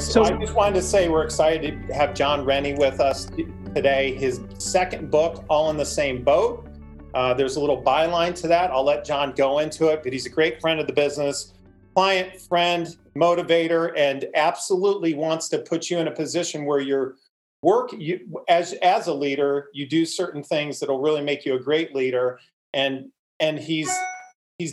So I just wanted to say we're excited to have John Rennie with us today. His second book, All in the Same Boat. There's a little byline to that. I'll let John go into it, but he's a great friend of the business, client, friend, motivator, and absolutely wants to put you in a position where you're as a leader, you do certain things that'll really make you a great leader. And he's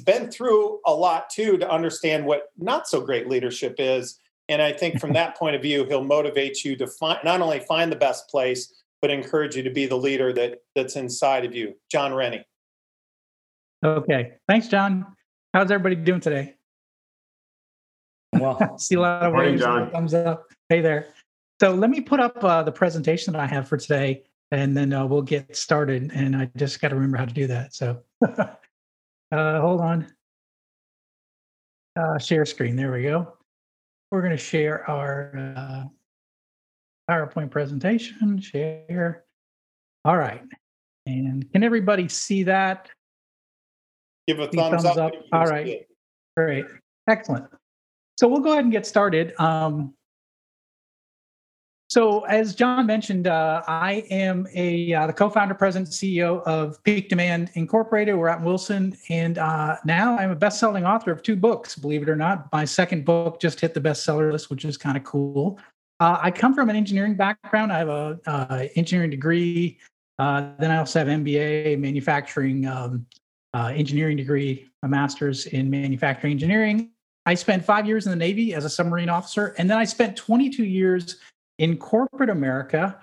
been through a lot too to understand what not so great leadership is. And I think from that point of view, he'll motivate you to not only find the best place, but encourage you to be the leader that's inside of you. John Rennie. Okay. Thanks, John. How's everybody doing today? Well, see a lot of waves. Thumbs up. Hey there. So let me put up the presentation that I have for today, and then we'll get started. And I just got to remember how to do that. So hold on. Share screen. There we go. We're going to share our PowerPoint presentation. Share. All right. And can everybody see that? Give a thumbs up. All right. Great. Excellent. So we'll go ahead and get started. So as John mentioned, I am the co-founder, president, CEO of Peak Demand Incorporated. We're out in Wilson, and now I'm a best-selling author of two books, believe it or not. My second book just hit the bestseller list, which is kind of cool. I come from an engineering background. I have an engineering degree. Then I also have MBA, manufacturing engineering degree, a master's in manufacturing engineering. I spent 5 years in the Navy as a submarine officer, and then I spent 22 years in corporate America,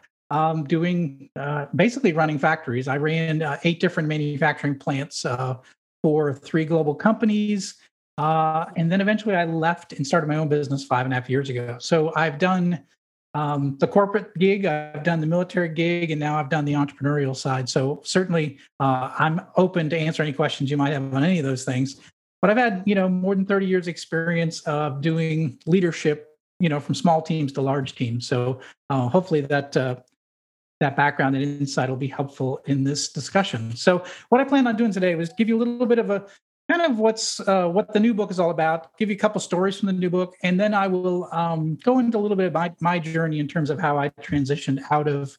doing basically running factories. I ran 8 different manufacturing plants for 3 global companies. And then eventually I left and started my own business 5.5 years ago. So I've done the corporate gig, I've done the military gig, and now I've done the entrepreneurial side. So certainly I'm open to answer any questions you might have on any of those things. But I've had, more than 30 years experience of doing leadership, from small teams to large teams. So hopefully that background and insight will be helpful in this discussion. So what I plan on doing today was give you a little bit of a kind of what the new book is all about, give you a couple stories from the new book, and then I will go into a little bit of my journey in terms of how I transitioned out of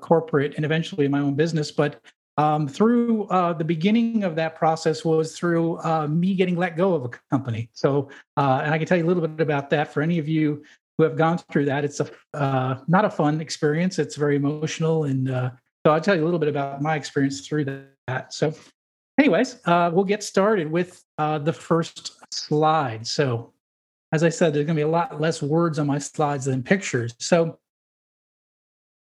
corporate and eventually my own business. But through the beginning of that process was through me getting let go of a company. So, and I can tell you a little bit about that for any of you who have gone through that. It's not a fun experience. It's very emotional. And so I'll tell you a little bit about my experience through that. So anyways, we'll get started with the first slide. So as I said, there's going to be a lot less words on my slides than pictures. So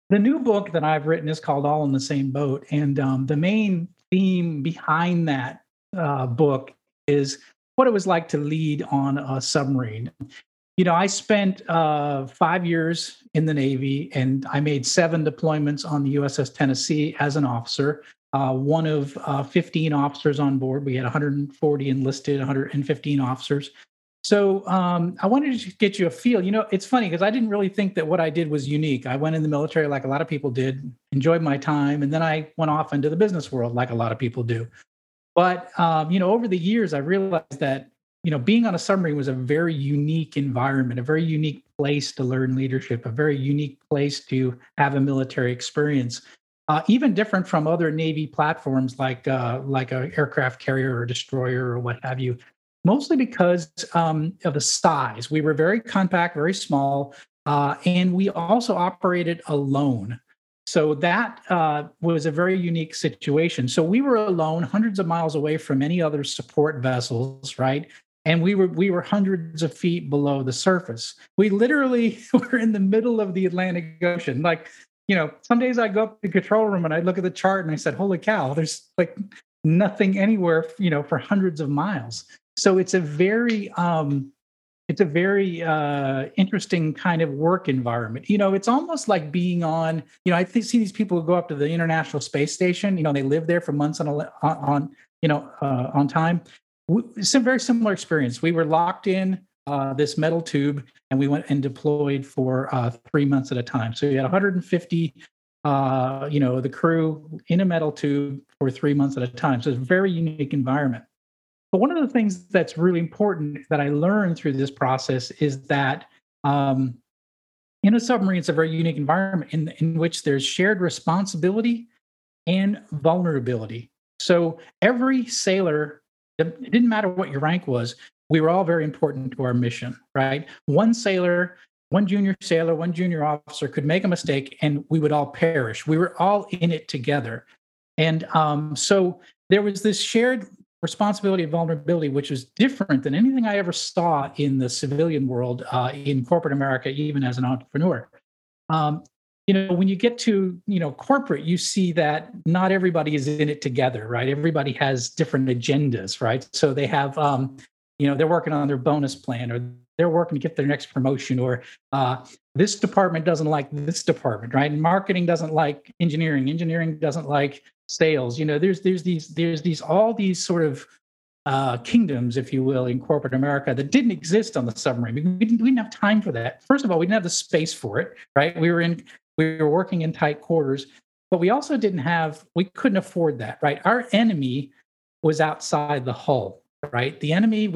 the new book that I've written is called All in the Same Boat. And the main theme behind that book is what it was like to lead on a submarine. I spent 5 years in the Navy, and I made 7 deployments on the USS Tennessee as an officer, one of 15 officers on board. We had 140 enlisted, 115 officers. So I wanted to get you a feel. It's funny because I didn't really think that what I did was unique. I went in the military like a lot of people did, enjoyed my time, and then I went off into the business world like a lot of people do. But, over the years, I realized that, being on a submarine was a very unique environment, a very unique place to learn leadership, a very unique place to have a military experience, even different from other Navy platforms like an aircraft carrier or destroyer or what have you. Mostly because of the size. We were very compact, very small, and we also operated alone. So that was a very unique situation. So we were alone, hundreds of miles away from any other support vessels, right? And we were hundreds of feet below the surface. We literally were in the middle of the Atlantic Ocean. Like, some days I go up to the control room and I look at the chart and I said, holy cow, there's like nothing anywhere, for hundreds of miles. So it's a very interesting kind of work environment. It's almost like being on, I see these people who go up to the International Space Station, they live there for months on time. It's a very similar experience. We were locked in this metal tube, and we went and deployed for 3 months at a time. So we had 150, the crew in a metal tube for 3 months at a time. So it's a very unique environment. But one of the things that's really important that I learned through this process is that In a submarine, it's a very unique environment in which there's shared responsibility and vulnerability. So every sailor, it didn't matter what your rank was, we were all very important to our mission, right? One sailor, one junior sailor, one junior officer could make a mistake and we would all perish. We were all in it together. And so there was this shared responsibility and vulnerability, which was different than anything I ever saw in the civilian world, in corporate America, even as an entrepreneur. When you get to, corporate, you see that not everybody is in it together, right? Everybody has different agendas, right? So they have, they're working on their bonus plan, or they're working to get their next promotion, or this department doesn't like this department, right? And marketing doesn't like engineering. Engineering doesn't like sales. There's all these sort of kingdoms, if you will, in corporate America that didn't exist on the submarine. We didn't have time for that. First of all, we didn't have the space for it, right? We were working in tight quarters, but we also we couldn't afford that, right? Our enemy was outside the hull, right? We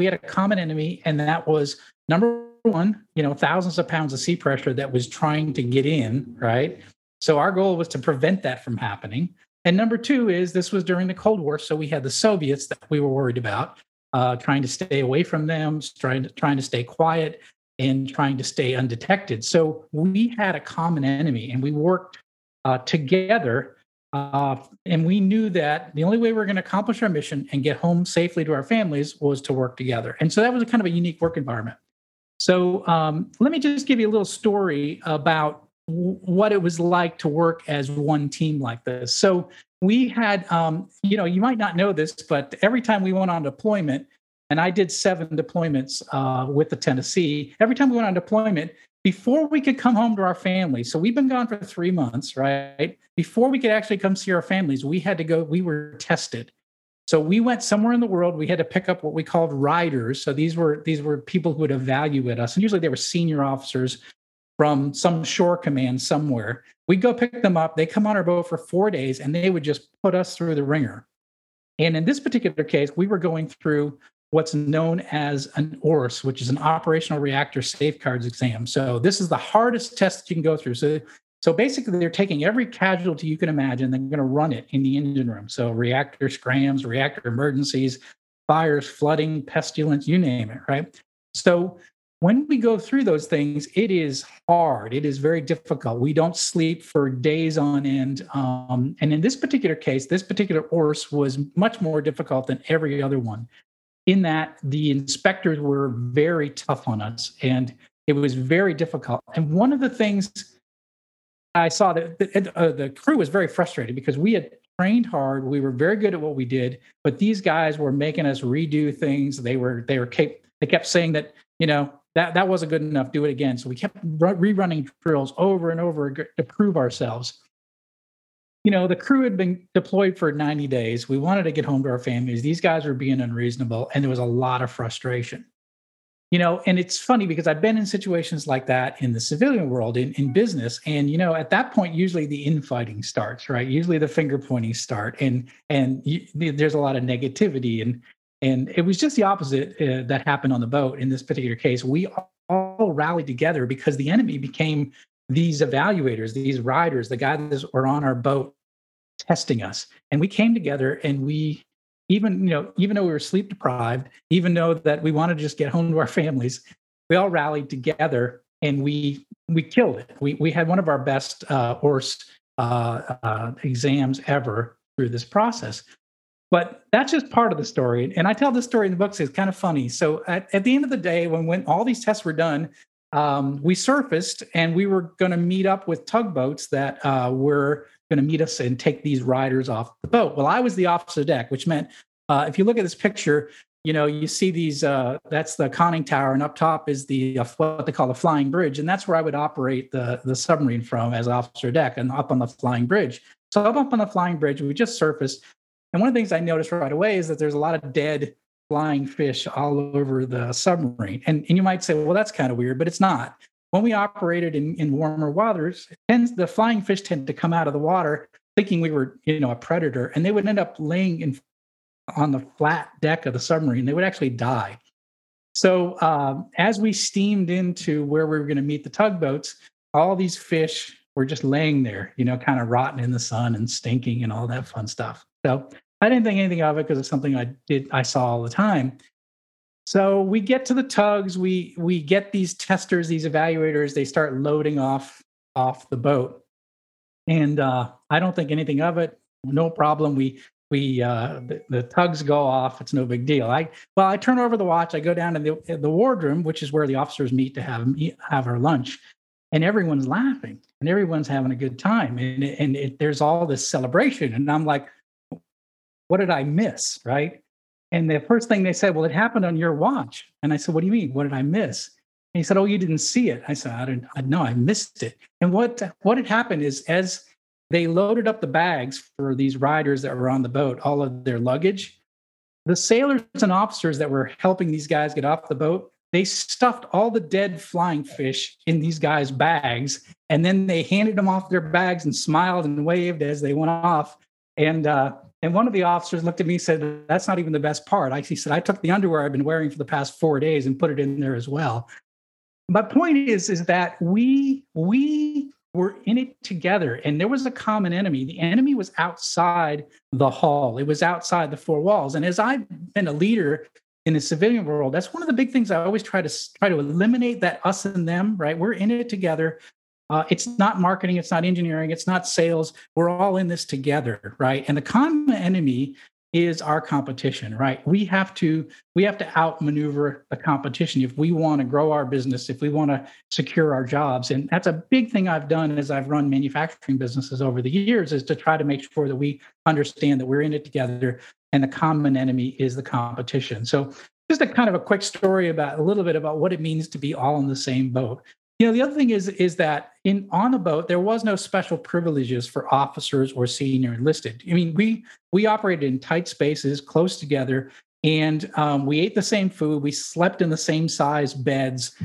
had a common enemy, and that was, number one, thousands of pounds of sea pressure that was trying to get in, right? So our goal was to prevent that from happening. And number two is this was during the Cold War, so we had the Soviets that we were worried about, trying to stay away from them, trying to stay quiet, and trying to stay undetected. So we had a common enemy, and we worked together, and we knew that the only way we were going to accomplish our mission and get home safely to our families was to work together. And so that was a kind of a unique work environment. So let me just give you a little story about what it was like to work as one team like this. So we had, you might not know this, but every time we went on deployment, and I did 7 deployments with the Tennessee. Every time we went on deployment, before we could come home to our families, so we've been gone for 3 months, right? Before we could actually come see our families, we were tested. So we went somewhere in the world. We had to pick up what we called riders. So these were people who would evaluate us. And usually they were senior officers from some shore command somewhere. We'd go pick them up. They come on our boat for 4 days, and they would just put us through the ringer. And in this particular case, we were going through what's known as an ORS, which is an operational reactor safeguards exam. So this is the hardest test you can go through. So basically, they're taking every casualty you can imagine. They're going to run it in the engine room. So reactor scrams, reactor emergencies, fires, flooding, pestilence, you name it, right? So when we go through those things, it is hard. It is very difficult. We don't sleep for days on end. And in this particular case, this particular ORS was much more difficult than every other one, in that the inspectors were very tough on us, and it was very difficult. And one of the things I saw that the crew was very frustrated, because we had trained hard, we were very good at what we did, but these guys were making us redo things. They kept saying that, that wasn't good enough, do it again. So we kept rerunning drills over and over to prove ourselves. The crew had been deployed for 90 days. We wanted to get home to our families. These guys were being unreasonable, and there was a lot of frustration. And it's funny, because I've been in situations like that in the civilian world, in business. And, at that point, usually the infighting starts, right? Usually the finger pointing start, and there's a lot of negativity. And it was just the opposite that happened on the boat in this particular case. We all rallied together, because the enemy became these evaluators, these riders, the guys that were on our boat testing us. And we came together, and we, even though we were sleep deprived, even though that we wanted to just get home to our families, we all rallied together, and we killed it. We had one of our best ORS exams ever through this process. But that's just part of the story. And I tell this story in the book, so it's kind of funny. So at the end of the day, when all these tests were done, we surfaced, and we were going to meet up with tugboats that were going to meet us and take these riders off the boat. Well, I was the officer deck, which meant if you look at this picture, you see these, that's the conning tower, and up top is the what they call the flying bridge. And that's where I would operate the submarine from as officer deck, and up on the flying bridge. So up on the flying bridge, we just surfaced. And one of the things I noticed right away is that there's a lot of dead flying fish all over the submarine. And you might say, well, that's kind of weird, but it's not. When we operated in warmer waters, the flying fish tend to come out of the water thinking we were, a predator, and they would end up laying on the flat deck of the submarine. They would actually die. So as we steamed into where we were going to meet the tugboats, all these fish were just laying there, you know, kind of rotting in the sun and stinking and all that fun stuff. So I didn't think anything of it because it's something I saw all the time. So we get to the tugs, we get these testers, these evaluators, they start loading off the boat. And I don't think anything of it. No problem. The tugs go off. It's no big deal. I turn over the watch. I go down to the wardroom, which is where the officers meet to have our lunch, and everyone's laughing and everyone's having a good time. And there's all this celebration. And I'm like, what did I miss? Right. And the first thing they said, well, it happened on your watch. And I said, what do you mean? What did I miss? And he said, oh, you didn't see it. I said, I missed it. And what had happened is as they loaded up the bags for these riders that were on the boat, all of their luggage, the sailors and officers that were helping these guys get off the boat, they stuffed all the dead flying fish in these guys' bags. And then they handed them off their bags and smiled and waved as they went off. And one of the officers looked at me and said, that's not even the best part. He said, I took the underwear I've been wearing for the past 4 days and put it in there as well. My point is that we were in it together, and there was a common enemy. The enemy was outside the hall. It was outside the four walls. And as I've been a leader in the civilian world, that's one of the big things I always try to eliminate, that us and them, right? We're in it together. It's not marketing. It's not engineering. It's not sales. We're all in this together, right? And the common enemy is our competition, right? We have to outmaneuver the competition if we want to grow our business, if we want to secure our jobs. And that's a big thing I've done as I've run manufacturing businesses over the years, is to try to make sure that we understand that we're in it together and the common enemy is the competition. So just a kind of a quick story about a little bit about what it means to be all in the same boat. You know, the other thing is that on the boat, there was no special privileges for officers or senior enlisted. I mean, we operated in tight spaces, close together, and we ate the same food. We slept in the same size beds.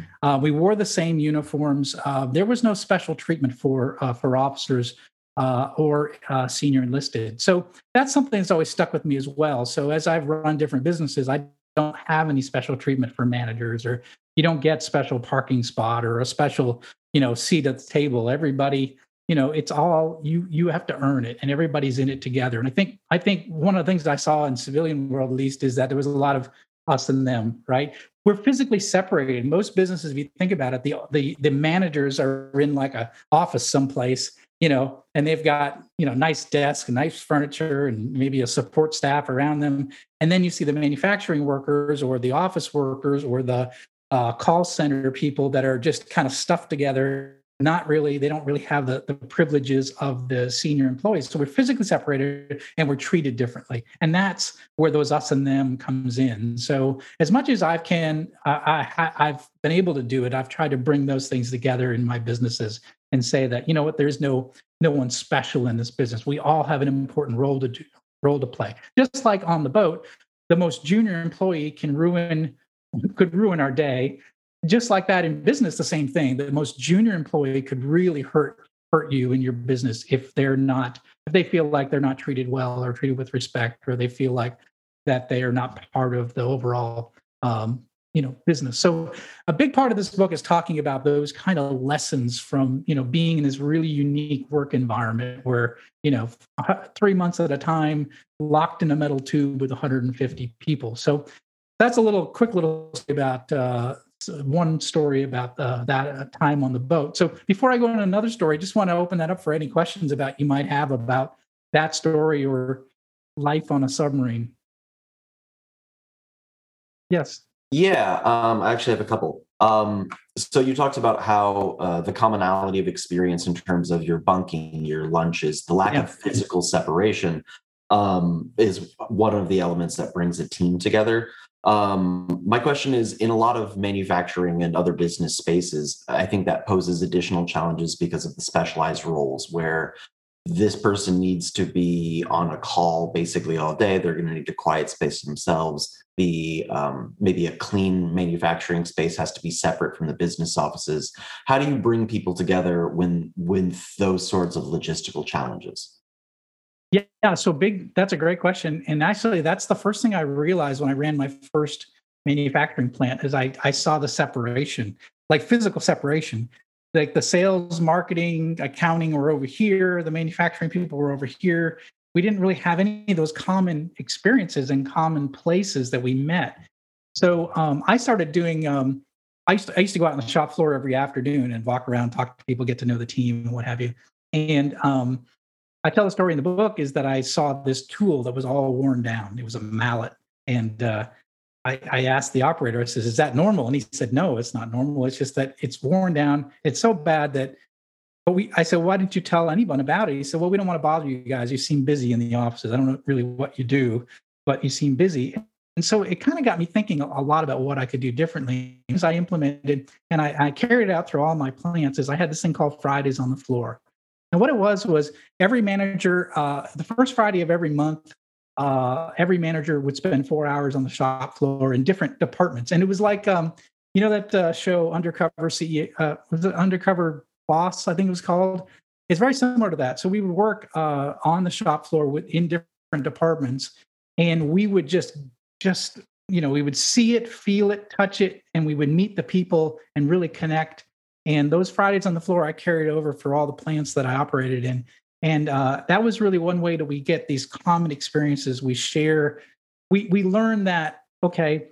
We wore the same uniforms. There was no special treatment for officers or senior enlisted. So that's something that's always stuck with me as well. So as I've run different businesses, I don't have any special treatment for managers, or you don't get special parking spot or a special, you know, seat at the table. Everybody, you know, it's all you have to earn it, and everybody's in it together. And I think one of the things I saw in civilian world, at least, is that there was a lot of us and them, right? We're physically separated. Most businesses, if you think about it, the managers are in like a office someplace, you know, and they've got, you know, nice desk and nice furniture and maybe a support staff around them. And then you see the manufacturing workers or the office workers or the call center people that are just kind of stuffed together. They don't really have the privileges of the senior employees. So we're physically separated and we're treated differently. And that's where those us and them comes in. So as much as I can, I've been able to do it. I've tried to bring those things together in my businesses and say that, you know what, there's no one special in this business. We all have an important role to play. Just like on the boat, the most junior employee could ruin our day. Just like that in business, the same thing. The most junior employee could really hurt you in your business if they feel like they're not treated well or treated with respect, or they feel like that they are not part of the overall business. So a big part of this book is talking about those kind of lessons from, you know, being in this really unique work environment where, you know, 3 months at a time, locked in a metal tube with 150 people. So that's a quick little story about one story about that time on the boat. So before I go into another story, I just want to open that up for any questions about you might have about that story or life on a submarine. Yes. Yeah, I actually have a couple. So you talked about how the commonality of experience in terms of your bunking, your lunches, the lack of physical separation is one of the elements that brings a team together. My question is, in a lot of manufacturing and other business spaces, I think that poses additional challenges because of the specialized roles where this person needs to be on a call basically all day. They're going to need a quiet space themselves. Maybe a clean manufacturing space has to be separate from the business offices. How do you bring people together when those sorts of logistical challenges? Yeah, so that's a great question. And actually, that's the first thing I realized when I ran my first manufacturing plant is I saw the separation, like physical separation. Like the sales, marketing, accounting were over here. The manufacturing people were over here. We didn't really have any of those common experiences and common places that we met. So I started doing, I used to go out on the shop floor every afternoon and walk around, talk to people, get to know the team and what have you. And I tell the story in the book is that I saw this tool that was all worn down. It was a mallet. And I asked the operator, I said, is that normal? And he said, no, it's not normal. It's just that it's worn down. It's so bad that, I said, why didn't you tell anyone about it? He said, well, we don't want to bother you guys. You seem busy in the offices. I don't know really what you do, but you seem busy. And so it kind of got me thinking a lot about what I could do differently. As I implemented, and I carried it out through all my plants, is I had this thing called Fridays on the Floor. And what it was every manager, the first Friday of every month, every manager would spend 4 hours on the shop floor in different departments. And it was like, you know, that show Undercover CEO, was it Undercover Boss, I think it was called. It's very similar to that. So we would work on the shop floor in different departments, and we would just, you know, we would see it, feel it, touch it, and we would meet the people and really connect. And those Fridays on the floor, I carried over for all the plants that I operated in. And that was really one way that we get these common experiences. We share, we learn that, okay,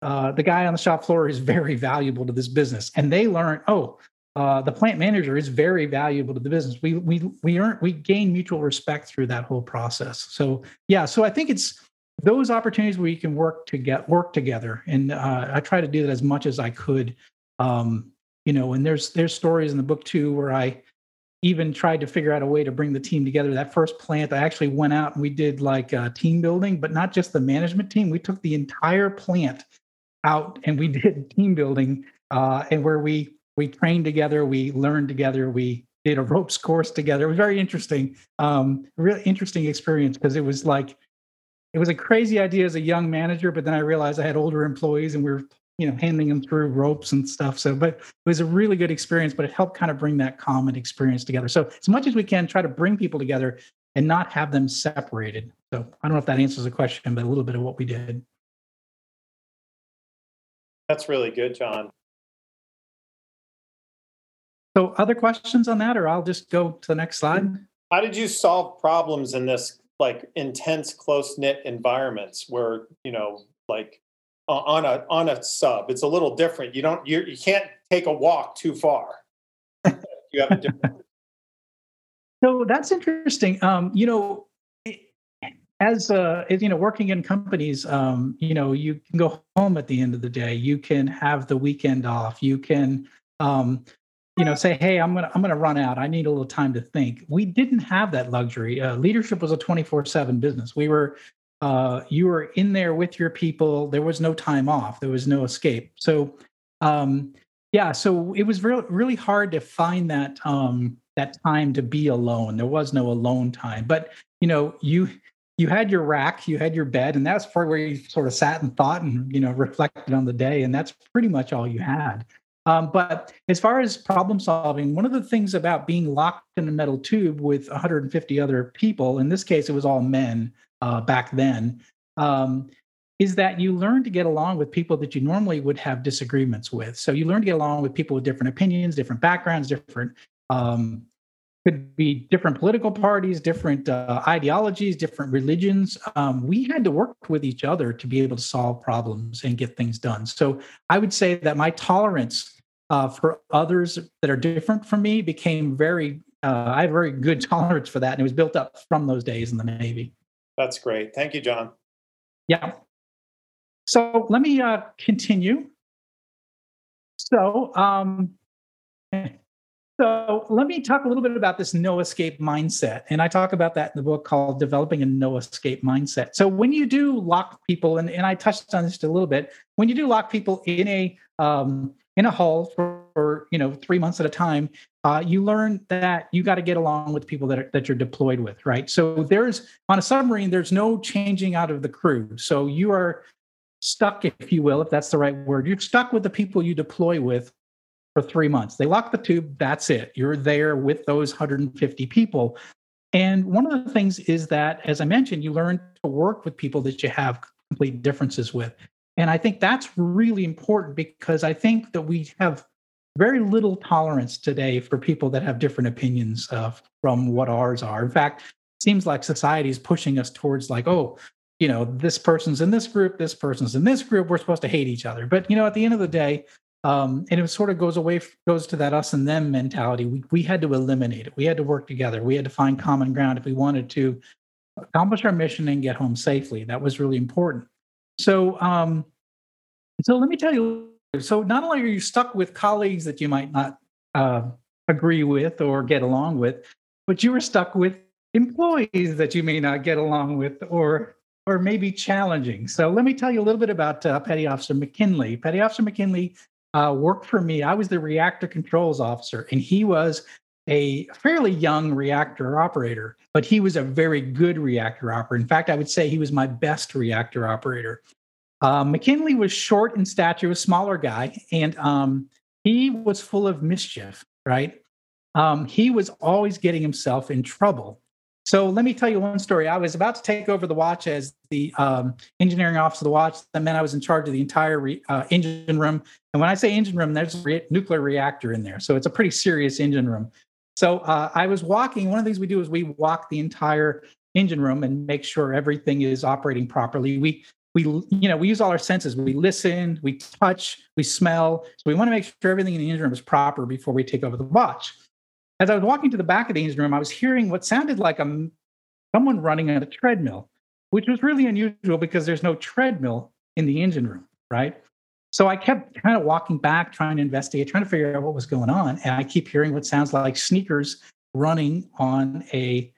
the guy on the shop floor is very valuable to this business. And they learn, oh, the plant manager is very valuable to the business. We gain mutual respect through that whole process. So yeah, so I think it's those opportunities where you can work together, and I try to do that as much as I could. You know, and there's stories in the book too where I even tried to figure out a way to bring the team together. That first plant, I actually went out and we did like team building, but not just the management team. We took the entire plant out and we did team building, and where we trained together, we learned together, we did a ropes course together. It was very interesting, really interesting experience, because it was like, it was a crazy idea as a young manager, but then I realized I had older employees and we were, you know, handing them through ropes and stuff. So, but it was a really good experience, but it helped kind of bring that common experience together. So as much as we can, try to bring people together and not have them separated. So I don't know if that answers the question, but a little bit of what we did. That's really good, John. So other questions on that, or I'll just go to the next slide. How did you solve problems in this like intense, close-knit environments where, you know, like on a sub, it's a little different. You can't take a walk too far. You have a different. So that's interesting. You know, as you know, working in companies, you know, you can go home at the end of the day. You can have the weekend off. You can, you know, say, hey, I'm gonna run out. I need a little time to think. We didn't have that luxury. Leadership was a 24/7 business. We were, you were in there with your people. There was no time off. There was no escape. So, yeah. So it was really hard to find that time to be alone. There was no alone time. But you know, you had your rack, you had your bed, and that's where you sort of sat and thought and, you know, reflected on the day. And that's pretty much all you had. But as far as problem solving, one of the things about being locked in a metal tube with 150 other people, in this case, it was all men back then, is that you learn to get along with people that you normally would have disagreements with. So you learn to get along with people with different opinions, different backgrounds, different, could be different political parties, different ideologies, different religions. We had to work with each other to be able to solve problems and get things done. So I would say that my tolerance for others that are different from me became very, I have very good tolerance for that. And it was built up from those days in the Navy. That's great. Thank you, John. Yeah. So let me continue. So let me talk a little bit about this no escape mindset. And I talk about that in the book called Developing a No Escape Mindset. So when you do lock people, and I touched on this just a little bit, when you do lock people in a hull for you know 3 months at a time, you learn that you got to get along with people that you're deployed with, right? So there's, on a submarine, there's no changing out of the crew. So you are stuck, if you will, if that's the right word. You're stuck with the people you deploy with for 3 months. They lock the tube, that's it. You're there with those 150 people. And one of the things is that, as I mentioned, you learn to work with people that you have complete differences with. And I think that's really important, because I think that we have very little tolerance today for people that have different opinions from what ours are. In fact, it seems like society is pushing us towards like, oh, you know, this person's in this group, this person's in this group, we're supposed to hate each other. But, you know, at the end of the day, and it sort of goes to that us and them mentality. We had to eliminate it. We had to work together. We had to find common ground if we wanted to accomplish our mission and get home safely. That was really important. So let me tell you, so not only are you stuck with colleagues that you might not agree with or get along with, but you were stuck with employees that you may not get along with or maybe challenging. So let me tell you a little bit about Petty Officer McKinley. Petty Officer McKinley worked for me. I was the reactor controls officer, and he was a fairly young reactor operator, but he was a very good reactor operator. In fact, I would say he was my best reactor operator. McKinley was short in stature, a smaller guy, and he was full of mischief, right? He was always getting himself in trouble. So let me tell you one story. I was about to take over the watch as the engineering officer of the watch. That meant I was in charge of the entire engine room. And when I say engine room, there's a nuclear reactor in there. So it's a pretty serious engine room. So I was walking. One of the things we do is we walk the entire engine room and make sure everything is operating properly. We use all our senses. We listen, we touch, we smell. So we want to make sure everything in the engine room is proper before we take over the watch. As I was walking to the back of the engine room, I was hearing what sounded like someone running on a treadmill, which was really unusual because there's no treadmill in the engine room, right? So I kept kind of walking back, trying to investigate, trying to figure out what was going on. And I keep hearing what sounds like sneakers running on a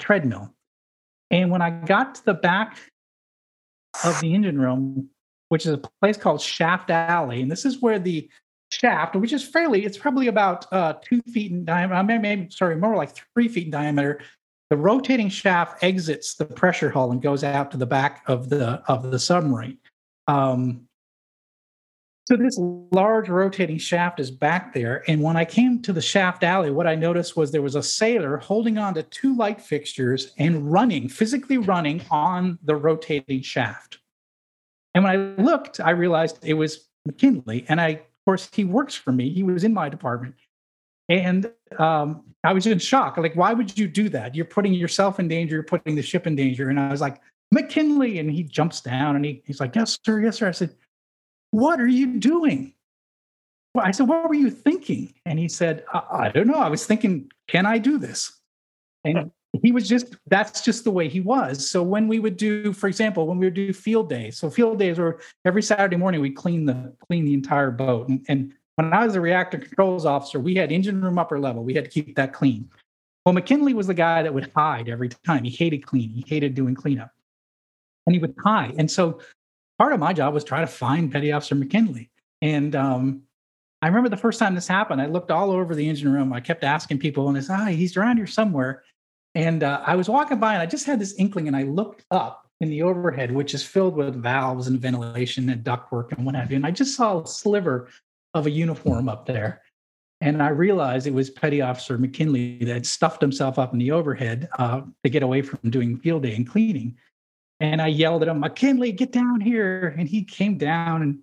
treadmill. And when I got to the back of the engine room, which is a place called Shaft Alley, and this is where the shaft, which is it's probably about 2 feet in diameter, more like 3 feet in diameter. The rotating shaft exits the pressure hull and goes out to the back of the submarine. So this large rotating shaft is back there. And when I came to the Shaft Alley, what I noticed was there was a sailor holding on to two light fixtures and physically running on the rotating shaft. And when I looked, I realized it was McKinley, and of course, he works for me. He was in my department. And I was in shock. Like, why would you do that? You're putting yourself in danger. You're putting the ship in danger. And I was like, McKinley. And he jumps down and he's like, yes, sir. Yes, sir. I said, what are you doing? Well, I said, what were you thinking? And he said, I don't know. I was thinking, can I do this? And he was that's just the way he was. So when we would do, for example, field days, so field days were every Saturday morning, we clean the entire boat. And when I was a reactor controls officer, we had engine room upper level. We had to keep that clean. Well, McKinley was the guy that would hide every time. He hated cleaning. He hated doing cleanup. And he would hide. And so part of my job was try to find Petty Officer McKinley. And I remember the first time this happened, I looked all over the engine room. I kept asking people, and he's around here somewhere. And I was walking by, and I just had this inkling, and I looked up in the overhead, which is filled with valves and ventilation and ductwork and what have you. And I just saw a sliver of a uniform up there. And I realized it was Petty Officer McKinley that had stuffed himself up in the overhead to get away from doing field day and cleaning. And I yelled at him, McKinley, get down here. And he came down, and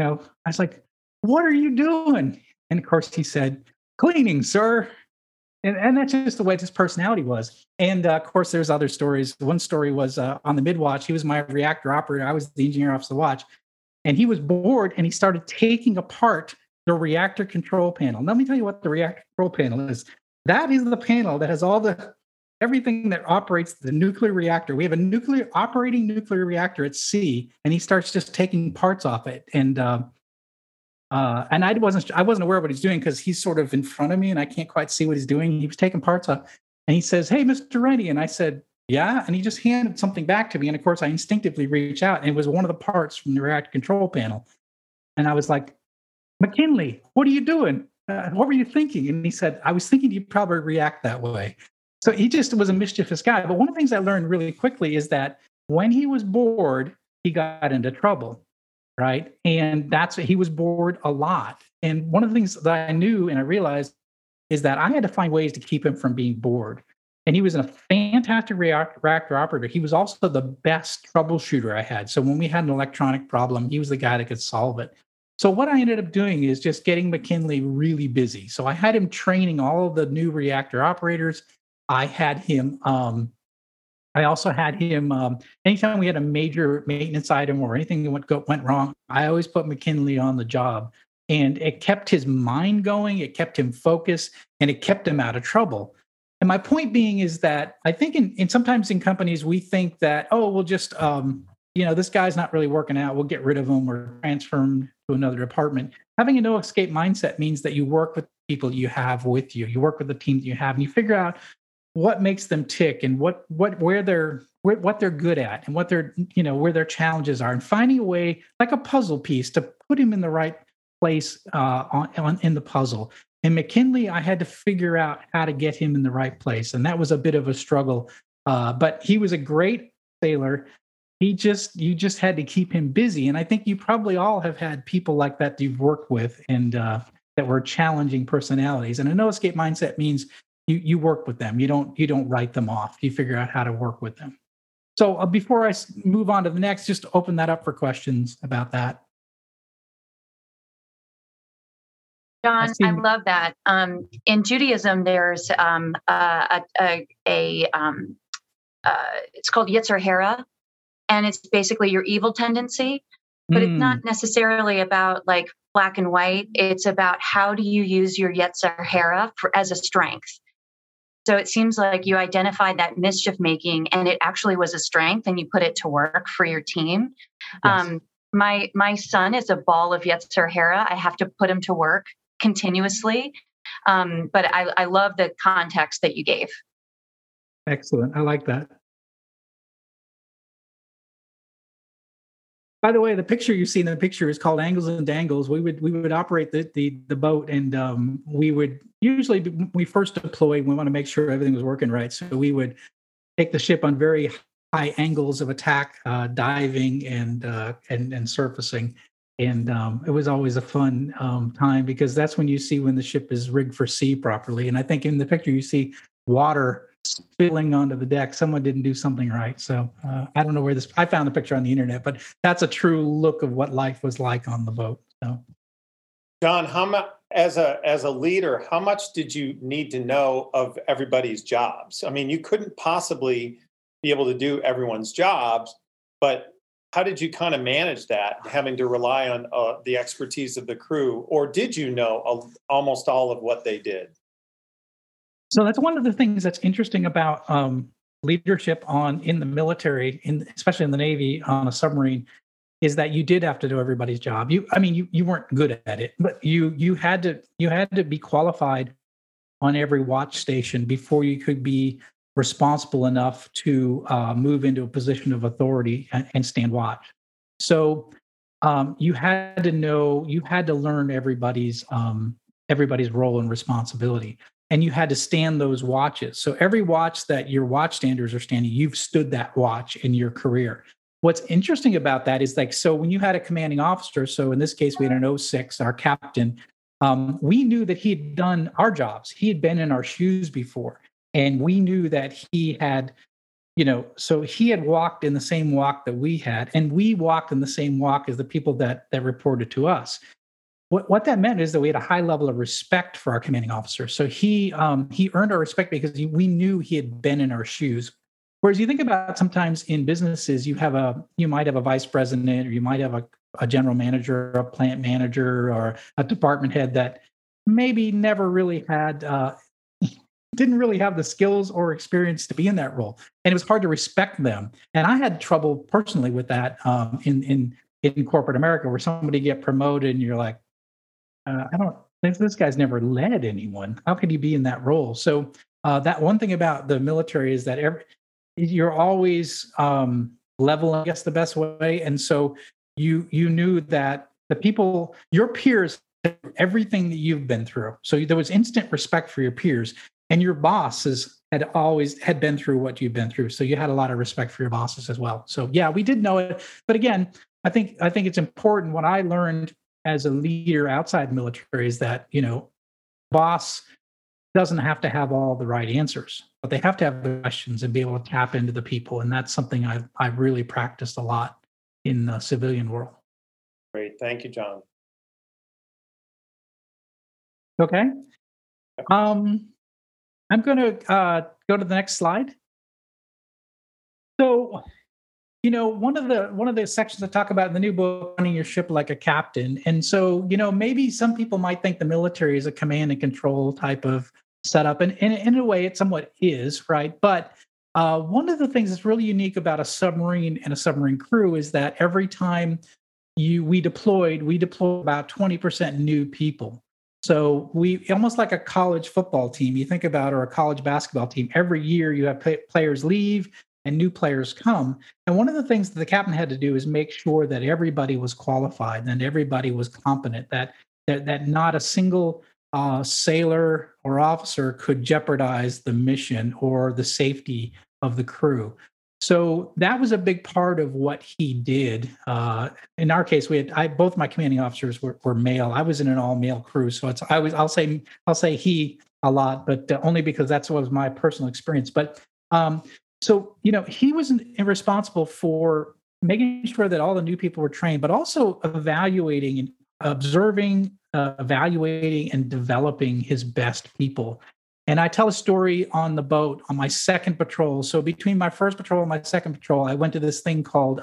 I was like, what are you doing? And of course, he said, cleaning, sir. And that's just the way his personality was. And of course, there's other stories. One story was on the midwatch. He was my reactor operator. I was the engineer officer of the watch. And he was bored, and he started taking apart the reactor control panel. Now, let me tell you what the reactor control panel is. That is the panel that has everything that operates the nuclear reactor. We have a operating nuclear reactor at sea, and he starts just taking parts off it. And I wasn't aware of what he's doing, because he's sort of in front of me and I can't quite see what he's doing. He was taking parts up, and he says, hey, Mr. Rennie. And I said, yeah. And he just handed something back to me. And of course, I instinctively reached out, and it was one of the parts from the reactor control panel. And I was like, McKinley, what are you doing? What were you thinking? And he said, I was thinking you'd probably react that way. So he just was a mischievous guy. But one of the things I learned really quickly is that when he was bored, he got into trouble. Right. And he was bored a lot. And one of the things that I knew and I realized is that I had to find ways to keep him from being bored. And he was a fantastic reactor operator. He was also the best troubleshooter I had. So when we had an electronic problem, he was the guy that could solve it. So what I ended up doing is just getting McKinley really busy. So I had him training all of the new reactor operators. I had him, anytime we had a major maintenance item or anything that went wrong, I always put McKinley on the job. And it kept his mind going, it kept him focused, and it kept him out of trouble. And my point being is that I think sometimes in companies, we think that, oh, we'll just, this guy's not really working out, we'll get rid of him or transfer him to another department. Having a no escape mindset means that you work with the people you have with you. You work with the team that you have, and you figure out what makes them tick and what they're good at and what they're, where their challenges are, and finding a way, like a puzzle piece, to put him in the right place in the puzzle. And McKinley, I had to figure out how to get him in the right place, and that was a bit of a struggle. But he was a great sailor. You just had to keep him busy. And I think you probably all have had people like that you've worked with and that were challenging personalities. And a no escape mindset means you work with them. You don't write them off. You figure out how to work with them. So before I move on to the next, just open that up for questions about that. John, I love that. In Judaism, there's it's called Yetzer Hara, and it's basically your evil tendency, but it's not necessarily about like black and white. It's about how do you use your Yetzer Hara as a strength. So it seems like you identified that mischief making, and it actually was a strength, and you put it to work for your team. Yes. My son is a ball of Yetzer Hara. I have to put him to work continuously. But I love the context that you gave. Excellent. I like that. By the way, the picture you see in the picture is called Angles and Dangles. We would operate the boat, and we would usually, when we first deploy, we want to make sure everything was working right. So we would take the ship on very high angles of attack, diving and surfacing. And it was always a fun time, because that's when you see when the ship is rigged for sea properly. And I think in the picture you see water spilling onto the deck. Someone didn't do something right. So I don't know where I found the picture on the internet, but that's a true look of what life was like on the boat. So, John, how much, as a leader, how much did you need to know of everybody's jobs? I mean, you couldn't possibly be able to do everyone's jobs, but how did you kind of manage that, having to rely on the expertise of the crew, or did you know almost all of what they did? So that's one of the things that's interesting about leadership in the military, especially in the Navy on a submarine, is that you did have to do everybody's job. You weren't good at it, but you had to be qualified on every watch station before you could be responsible enough to move into a position of authority and stand watch. So you had to learn everybody's role and responsibility, and you had to stand those watches. So every watch that your watch standers are standing, you've stood that watch in your career. What's interesting about that is, like, so when you had a commanding officer, so in this case we had an 06, our captain, we knew that he had done our jobs. He had been in our shoes before. And we knew that he had, so he had walked in the same walk that we had, and we walked in the same walk as the people that reported to us. What that meant is that we had a high level of respect for our commanding officer. So he earned our respect because we knew he had been in our shoes. Whereas you think about sometimes in businesses, you might have a vice president, or you might have a general manager, a plant manager, or a department head that maybe never really had... didn't really have the skills or experience to be in that role, and it was hard to respect them. And I had trouble personally with that in corporate America, where somebody get promoted and you're like, this guy's never led anyone. How could he be in that role? So that one thing about the military is that you're always level, I guess, the best way. And so you knew that the people, your peers, everything that you've been through. So there was instant respect for your peers. And your bosses had always been through what you've been through. So you had a lot of respect for your bosses as well. So yeah, we did know it. But again, I think it's important. What I learned as a leader outside military is that, boss doesn't have to have all the right answers, but they have to have the questions and be able to tap into the people. And that's something I've really practiced a lot in the civilian world. Great. Thank you, John. Okay. I'm going to go to the next slide. So, you know, one of the sections I talk about in the new book, running your ship like a captain. And so, you know, maybe some people might think the military is a command and control type of setup. And in a way, it somewhat is, right? But one of the things that's really unique about a submarine and a submarine crew is that every time we deploy about 20% new people. So we almost like a college football team, you think about, or a college basketball team. Every year you have players leave and new players come. And one of the things that the captain had to do is make sure that everybody was qualified and everybody was competent, that not a single sailor or officer could jeopardize the mission or the safety of the crew. So that was a big part of what he did. In our case, both my commanding officers were male. I was in an all-male crew, so I'll say he a lot, but only because that's what was my personal experience. But so you know, he was responsible for making sure that all the new people were trained, but also evaluating and observing, evaluating and developing his best people. And I tell a story on the boat on my second patrol. So between my first patrol and my second patrol, I went to this thing called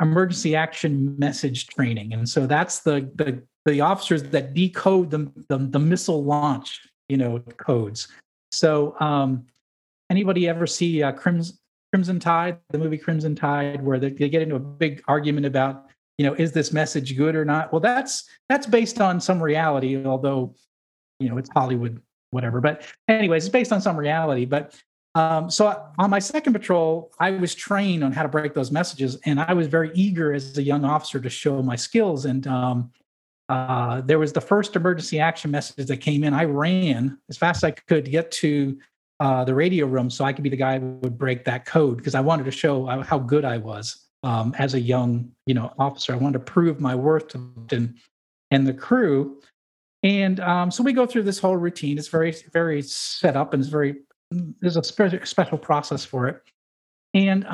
emergency action message training. And so that's the officers that decode the missile launch, you know, codes. So anybody ever see Crimson Tide, the movie Crimson Tide, where they get into a big argument about, you know, is this message good or not? Well, that's based on some reality, although, you know, it's Hollywood. Whatever. But anyways, it's based on some reality. But so on my second patrol, I was trained on how to break those messages. And I was very eager as a young officer to show my skills. And there was the first emergency action message that came in. I ran as fast as I could to get to the radio room so I could be the guy who would break that code, because I wanted to show how good I was as a young, you know, officer. I wanted to prove my worth to and the crew. And so we go through this whole routine. It's very, very set up, and there's a special process for it. And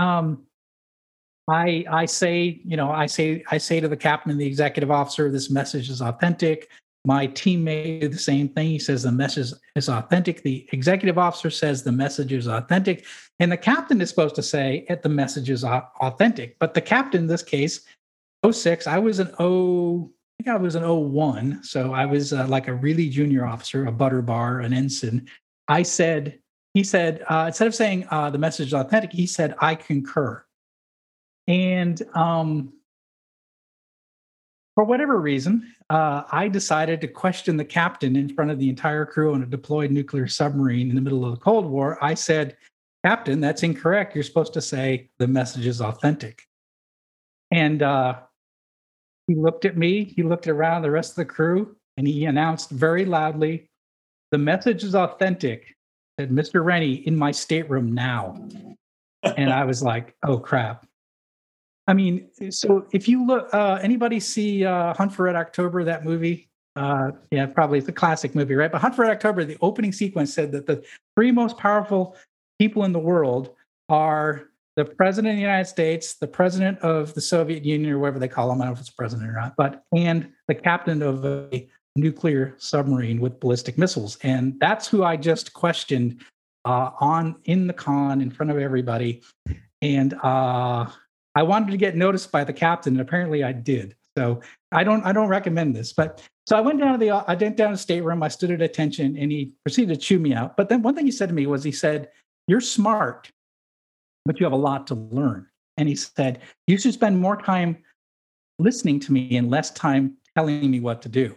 I say to the captain and the executive officer, this message is authentic. My teammate did the same thing. He says the message is authentic. The executive officer says the message is authentic. And the captain is supposed to say that the message is authentic. But the captain, in this case, 06, I was an 01, so I was like a really junior officer, a butter bar, an ensign. He said, instead of saying the message is authentic, he said, I concur. And for whatever reason, I decided to question the captain in front of the entire crew on a deployed nuclear submarine in the middle of the Cold War. I said, Captain, that's incorrect. You're supposed to say the message is authentic. And he looked at me, he looked around the rest of the crew, and he announced very loudly, the message is authentic. Said, Mr. Rennie, in my stateroom now. And I was like, oh, crap. I mean, so if you look, anybody see Hunt for Red October, that movie? Yeah, probably it's a classic movie, right? But Hunt for Red October, the opening sequence said that the three most powerful people in the world are the president of the United States, the president of the Soviet Union, or whatever they call him, I don't know if it's president or not, but and the captain of a nuclear submarine with ballistic missiles. And that's who I just questioned in the con in front of everybody. And I wanted to get noticed by the captain, and apparently I did. So I don't recommend this. But so I went down to the stateroom, I stood at attention, and he proceeded to chew me out. But then one thing he said to me was, he said, "You're smart, but you have a lot to learn." And he said, "You should spend more time listening to me and less time telling me what to do."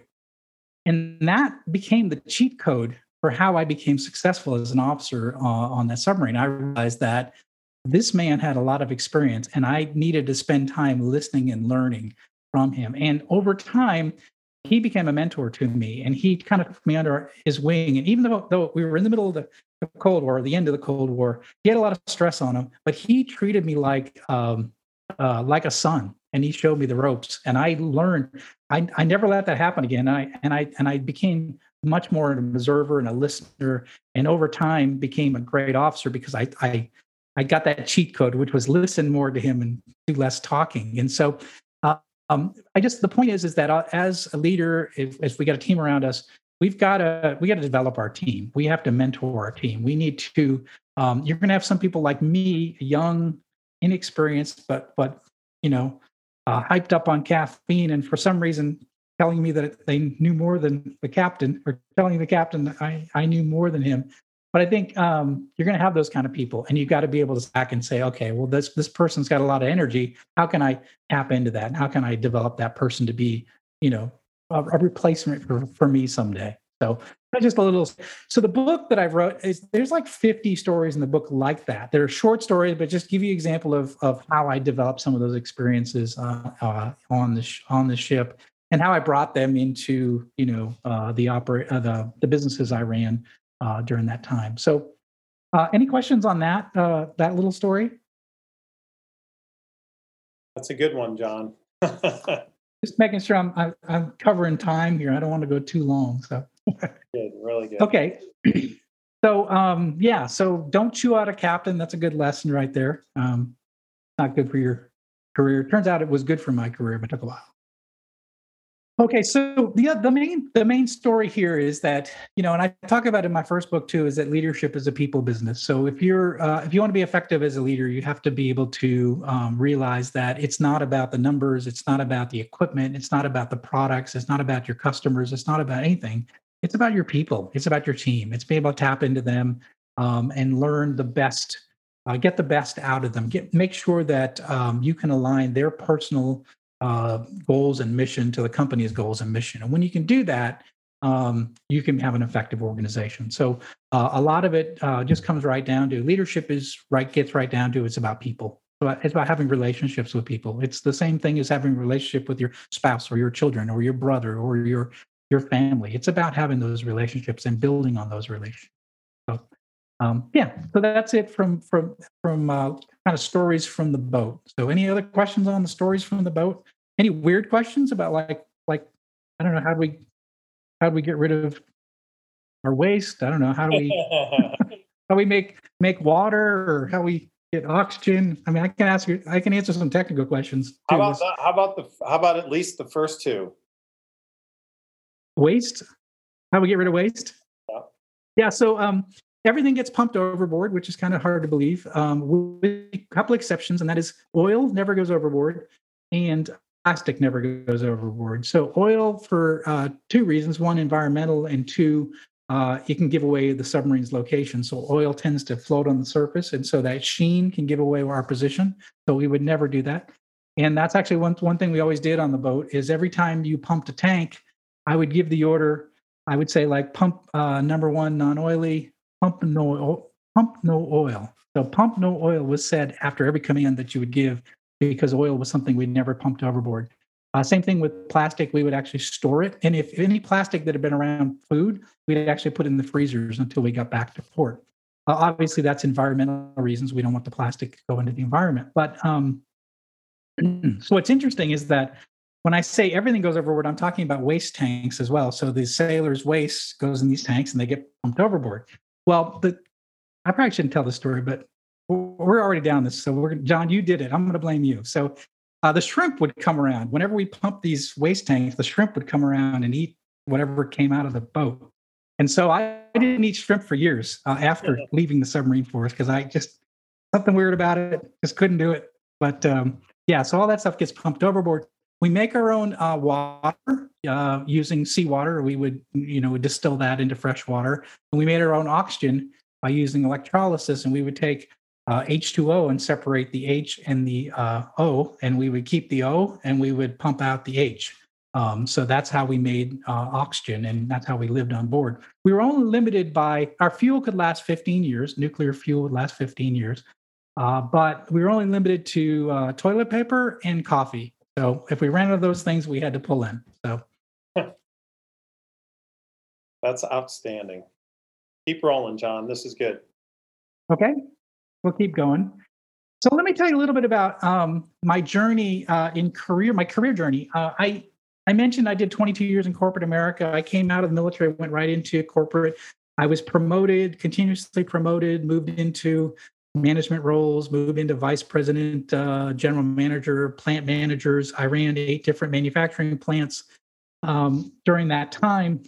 And that became the cheat code for how I became successful as an officer on that submarine. I realized that this man had a lot of experience, and I needed to spend time listening and learning from him. And over time, he became a mentor to me, and he kind of took me under his wing. And even though we were in the middle of the Cold War, the end of the Cold War, he had a lot of stress on him, but he treated me like a son, and he showed me the ropes. And I learned. I never let that happen again. And I became much more an observer and a listener, and over time became a great officer because I got that cheat code, which was listen more to him and do less talking. And so the point is that as a leader, if we got a team around us, we got to develop our team. We have to mentor our team. We need to, you're going to have some people like me, young, inexperienced, but hyped up on caffeine. And for some reason, telling me that they knew more than the captain, or telling the captain that I knew more than him. But I think you're going to have those kind of people, and you've got to be able to back and say, okay, well, this person's got a lot of energy. How can I tap into that? And how can I develop that person to be, a replacement for me someday? So that's just a little. So the book that I wrote is, there's like 50 stories in the book like that. They're short stories, but just give you an example of how I developed some of those experiences on the ship, and how I brought them into the businesses I ran during that time. So, any questions on that little story? That's a good one, John. Just making sure I'm covering time here. I don't want to go too long. So good, really good. Okay. So so don't chew out a captain. That's a good lesson right there. Not good for your career. Turns out it was good for my career, but it took a while. Okay, so the main story here is that, and I talk about it in my first book too, is that leadership is a people business. So if you want to be effective as a leader, you have to be able to realize that it's not about the numbers, it's not about the equipment, it's not about the products, it's not about your customers, it's not about anything. It's about your people. It's about your team. It's being able to tap into them and learn the best, get the best out of them. Make sure that you can align their personal goals and mission to the company's goals and mission. And when you can do that, you can have an effective organization. So a lot of it just comes right down to leadership gets right down to, it's about people. It's about having relationships with people. It's the same thing as having a relationship with your spouse or your children or your brother or your family. It's about having those relationships and building on those relationships. So so that's it from kind of stories from the boat. So any other questions on the stories from the boat? Any weird questions about like I don't know, how do we get rid of our waste? I don't know, how do we make water, or how we get oxygen? I mean, I can answer some technical questions too. How about at least the first two? Waste? How do we get rid of waste? Yeah, so everything gets pumped overboard, which is kind of hard to believe, with a couple exceptions, and that is oil never goes overboard and plastic never goes overboard. So oil for two reasons: one, environmental, and two, it can give away the submarine's location. So oil tends to float on the surface, and so that sheen can give away our position. So we would never do that. And that's actually one thing we always did on the boat is every time you pumped a tank, I would give the order. I would say like pump number one non-oily, pump no oil. So pump no oil was said after every command that you would give, because oil was something we'd never pumped overboard. Same thing with plastic. We would actually store it. And if any plastic that had been around food, we'd actually put it in the freezers until we got back to port. Obviously, that's environmental reasons. We don't want the plastic to go into the environment. But so what's interesting is that when I say everything goes overboard, I'm talking about waste tanks as well. So the sailors' waste goes in these tanks and they get pumped overboard. Well, I probably shouldn't tell the story, but we're already down this. So John, you did it. I'm going to blame you. So the shrimp would come around. Whenever we pumped these waste tanks, the shrimp would come around and eat whatever came out of the boat. And so I didn't eat shrimp for years after leaving the submarine force, because I just, something weird about it, just couldn't do it. But so all that stuff gets pumped overboard. We make our own water using seawater. We would, distill that into fresh water. And we made our own oxygen by using electrolysis. And we would take H2O and separate the H and the O, and we would keep the O and we would pump out the H. So that's how we made oxygen, and that's how we lived on board. We were only limited by, our fuel could last 15 years. Nuclear fuel would last 15 years. But we were only limited to toilet paper and coffee. So if we ran out of those things, we had to pull in. So that's outstanding. Keep rolling, John. This is good. Okay, we'll keep going. So let me tell you a little bit about my journey in career. My career journey. I I mentioned I did 22 years in corporate America. I came out of the military, went right into corporate. I was promoted, continuously promoted, moved into management roles, moved into vice president, general manager, plant managers. I ran 8 different manufacturing plants during that time.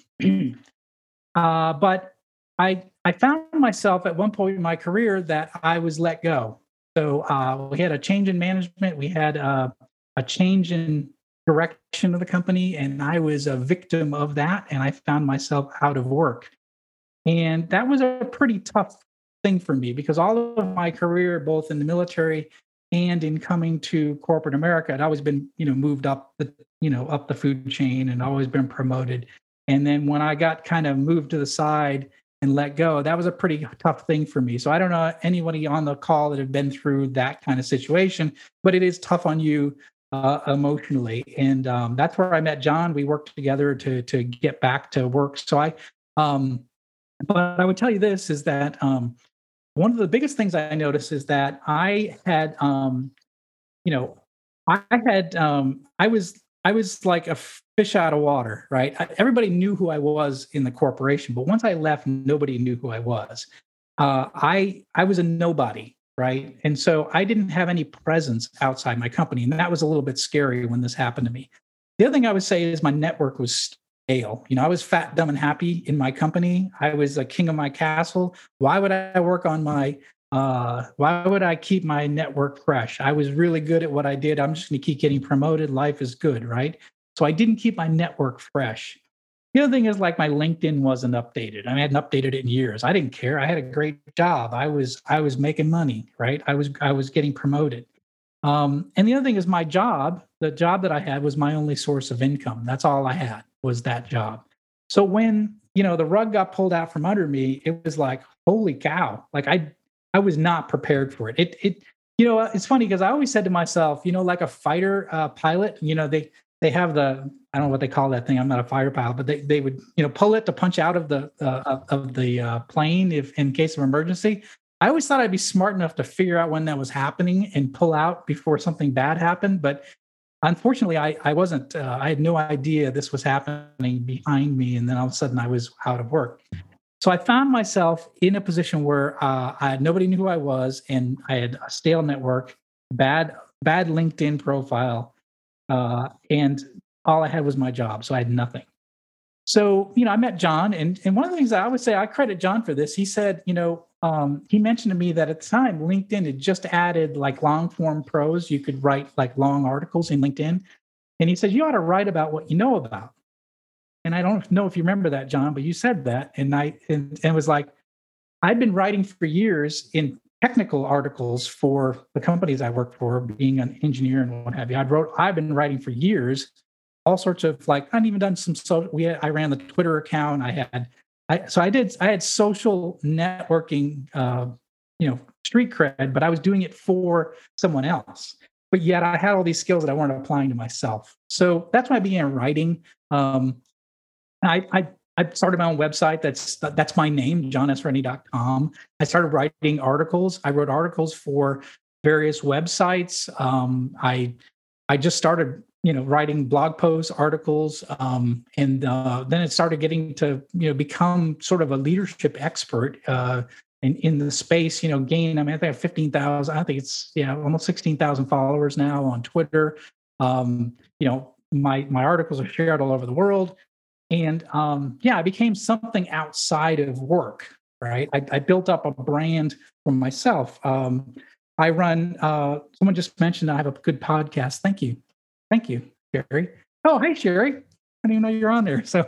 But I found myself at one point in my career that I was let go. So we had a change in management. We had a change in direction of the company, and I was a victim of that, and I found myself out of work. And that was a pretty tough thing for me because all of my career, both in the military and in coming to corporate America, I'd always been, moved up the, up the food chain and always been promoted. And then when I got kind of moved to the side and let go, that was a pretty tough thing for me. So I don't know anybody on the call that have been through that kind of situation, but it is tough on you emotionally. And that's where I met John. We worked together to get back to work. So but I would tell you this is that one of the biggest things I noticed is that I had, I was like a fish out of water, right? Everybody knew who I was in the corporation, but once I left, nobody knew who I was. I was a nobody, right? And so I didn't have any presence outside my company, and that was a little bit scary when this happened to me. The other thing I would say is my network was stale. I was fat, dumb, and happy in my company. I was a king of my castle. Why would I work on my? Why would I keep my network fresh? I was really good at what I did. I'm just going to keep getting promoted. Life is good, right? So I didn't keep my network fresh. The other thing is like my LinkedIn wasn't updated. I hadn't updated it in years. I didn't care. I had a great job. I was making money, right? I was getting promoted. And the other thing is my job, the job that I had was my only source of income. That's all I had was that job. So when, the rug got pulled out from under me, it was like, holy cow. Like I was not prepared for it. It's funny because I always said to myself, like a fighter pilot, they have the, I don't know what they call that thing. I'm not a fighter pilot, but they would, pull it to punch out of the plane if in case of emergency. I always thought I'd be smart enough to figure out when that was happening and pull out before something bad happened. But unfortunately, I wasn't, I had no idea this was happening behind me. And then all of a sudden I was out of work. So I found myself in a position where nobody knew who I was, and I had a stale network, bad LinkedIn profile, and all I had was my job. So I had nothing. So, I met John, and one of the things that I would say, I credit John for this. He said, he mentioned to me that at the time, LinkedIn had just added like long form prose. You could write like long articles in LinkedIn. And he said, you ought to write about what you know about. And I don't know if you remember that, John, but you said that. And I was like, I've been writing for years in technical articles for the companies I worked for, being an engineer and what have you. I've been writing for years, all sorts of like, I've even done some, I ran the Twitter account. I had social networking, street cred, but I was doing it for someone else. But yet I had all these skills that I weren't applying to myself. So that's when I began writing. I started my own website. That's my name, johnsrennie.com. I started writing articles. I wrote articles for various websites. I just started, writing blog posts, articles. Then it started getting to, become sort of a leadership expert, in the space, I think I have 15,000, I think it's, almost 16,000 followers now on Twitter. My articles are shared all over the world. And I became something outside of work, right? I built up a brand for myself. I run, someone just mentioned I have a good podcast. Thank you, Sherry. Oh, hey, Sherry. I didn't even know you're on there. So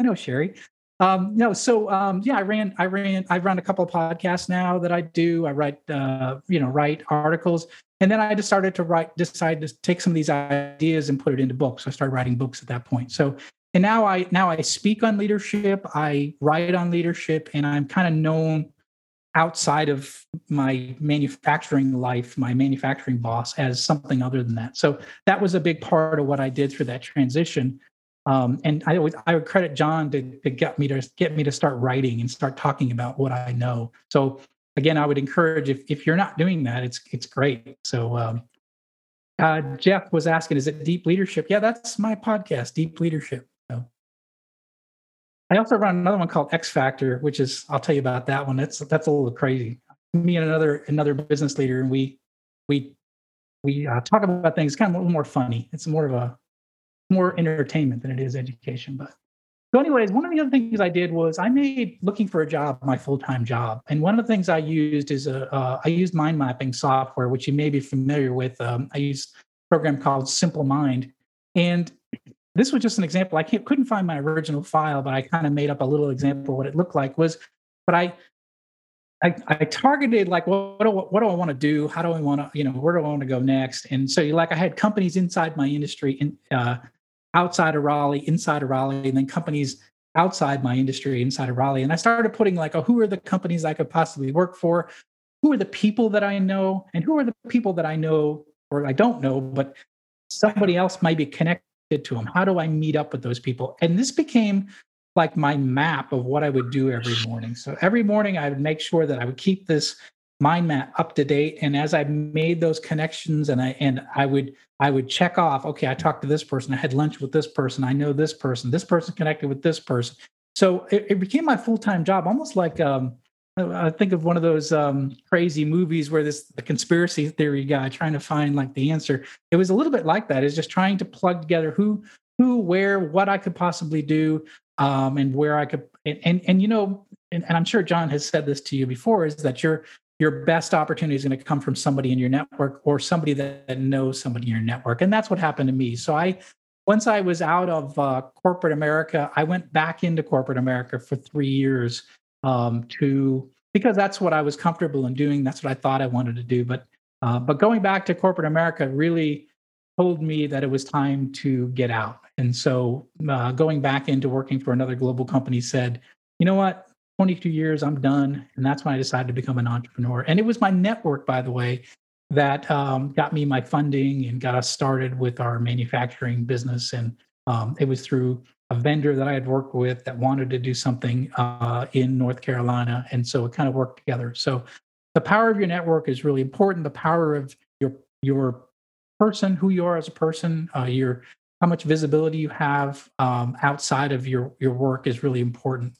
I know Sherry. I've run a couple of podcasts now that I do. I write, write articles. And then I just started to decided to take some of these ideas and put it into books. I started writing books at that point. So, and now I speak on leadership, I write on leadership, and I'm kind of known outside of my manufacturing life, my manufacturing boss, as something other than that. So that was a big part of what I did through that transition. And I would credit John to get me to start writing and start talking about what I know. So again, I would encourage if you're not doing that, it's great. So Jeff was asking, is it Deep Leadership? Yeah, that's my podcast, Deep Leadership. So I also run another one called X Factor, which is, I'll tell you about that one. That's a little crazy. Me and another business leader, and we talk about things kind of a little more funny. It's more of a more entertainment than it is education. But so anyways, one of the other things I did was I made looking for a job my full-time job. And one of the things I used is I used mind mapping software, which you may be familiar with. I used a program called Simple Mind. And this was just an example. I couldn't find my original file, but I kind of made up a little example of what it looked like was, but I targeted like, what do I want to do? How do I want to, where do I want to go next? And so I had companies inside my industry outside of Raleigh, inside of Raleigh, and then companies outside my industry, inside of Raleigh. And I started putting like, who are the companies I could possibly work for? Who are the people that I know? And who are the people that I know, or I don't know, but somebody else might be connected to them? How do I meet up with those people? And this became like my map of what I would do every morning. So every morning I would make sure that I would keep this mind map up to date. And as I made those connections and I would check off, okay, I talked to this person, I had lunch with this person, I know this person connected with this person. So it became my full-time job, almost like, I think of one of those crazy movies where the conspiracy theory guy trying to find like the answer. It was a little bit like that. It's just trying to plug together who, where, what I could possibly do. And where I could, and I'm sure John has said this to you before, is that your best opportunity is going to come from somebody in your network or somebody that knows somebody in your network. And that's what happened to me. So once I was out of corporate America, I went back into corporate America for 3 years because that's what I was comfortable in doing. That's what I thought I wanted to do. But going back to corporate America really told me that it was time to get out. And so going back into working for another global company said, you know what, 22 years, I'm done. And that's when I decided to become an entrepreneur. And it was my network, by the way, that got me my funding and got us started with our manufacturing business. And it was through a vendor that I had worked with that wanted to do something in North Carolina. And so it kind of worked together. So the power of your network is really important. The power of your person, who you are as a person, how much visibility you have outside of your work is really important.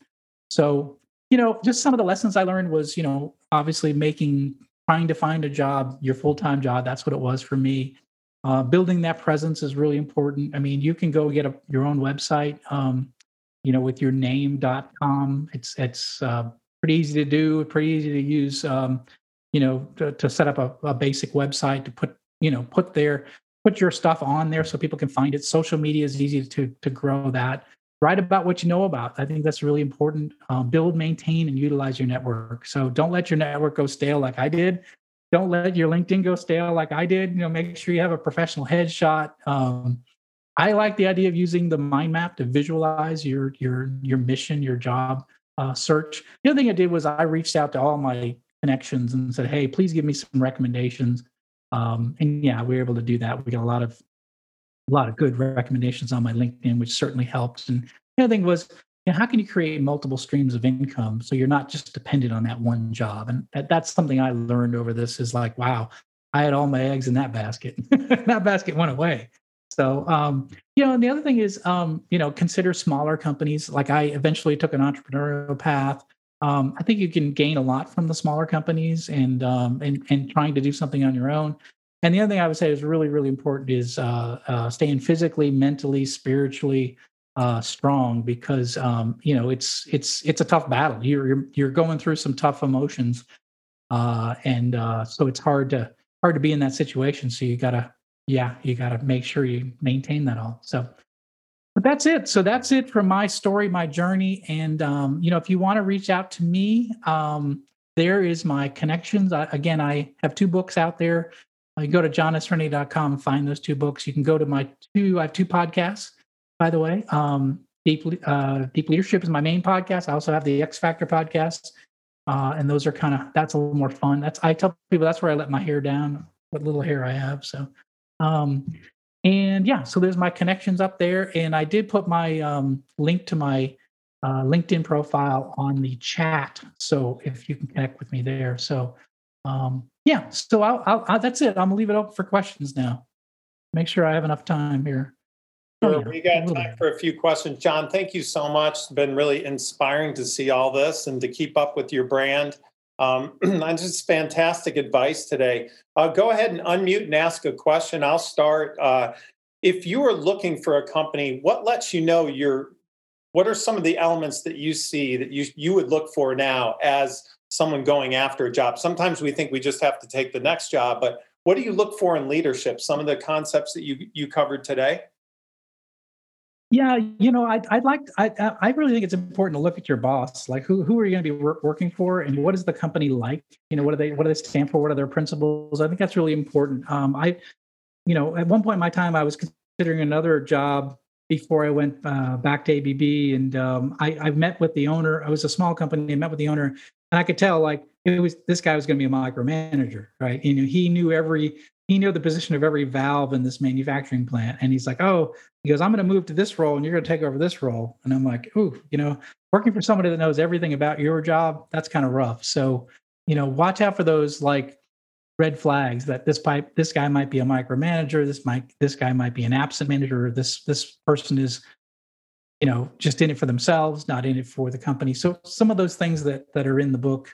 So, just some of the lessons I learned was, obviously trying to find a job, your full-time job, that's what it was for me. Building that presence is really important. I mean, you can go get your own website, with yourname.com. It's pretty easy to do, pretty easy to use, to set up a basic website to put your stuff on there so people can find it. Social media is easy to grow that. Write about what you know about. I think that's really important. Build, maintain, and utilize your network. So don't let your network go stale like I did. Don't let your LinkedIn go stale like I did. Make sure you have a professional headshot. I like the idea of using the mind map to visualize your mission, your job search. The other thing I did was I reached out to all my connections and said, hey, please give me some recommendations. We were able to do that. We got a lot of good recommendations on my LinkedIn, which certainly helps. And the other thing was, how can you create multiple streams of income so you're not just dependent on that one job? And that's something I learned over this is like, wow, I had all my eggs in that basket. That basket went away. So, and the other thing is, consider smaller companies. Like I eventually took an entrepreneurial path. I think you can gain a lot from the smaller companies and trying to do something on your own. And the other thing I would say is really, really important is staying physically, mentally, spiritually strong because it's a tough battle. You're going through some tough emotions, so it's hard to be in that situation. So you gotta make sure you maintain that all. So. But that's it. So that's it for my story, my journey. And, if you want to reach out to me, there is my connections. I have two books out there. You can go to johnsrennie.com and find those two books. You can go to I have two podcasts, by the way. Deep Leadership is my main podcast. I also have the X Factor podcast. And those are that's a little more fun. I tell people that's where I let my hair down, what little hair I have. So, so there's my connections up there. And I did put my link to my LinkedIn profile on the chat. So if you can connect with me there. So that's it. I'm going to leave it open for questions now. make sure I have enough time here. Sure, we got time for a few questions. John, thank you so much. It's been really inspiring to see all this and to keep up with your brand. That's just fantastic advice today. Go ahead and unmute and ask a question. I'll start. If you are looking for a company, what lets you know what are some of the elements that you see that you would look for now as someone going after a job? Sometimes we think we just have to take the next job, but what do you look for in leadership? Some of the concepts that you covered today? Yeah, I really think it's important to look at your boss. Like, who are you going to be working for, and what is the company like? What do they stand for? What are their principles? I think that's really important. At one point in my time, I was considering another job before I went back to ABB, and I met with the owner. I was a small company. I met with the owner, and I could tell this guy was going to be a micromanager, right? He knew the position of every valve in this manufacturing plant. And he's like, I'm going to move to this role and you're going to take over this role. And I'm like, working for somebody that knows everything about your job, that's kind of rough. So, watch out for those like red flags that this guy might be a micromanager. This guy might be an absent manager. This person is, just in it for themselves, not in it for the company. So some of those things that are in the book.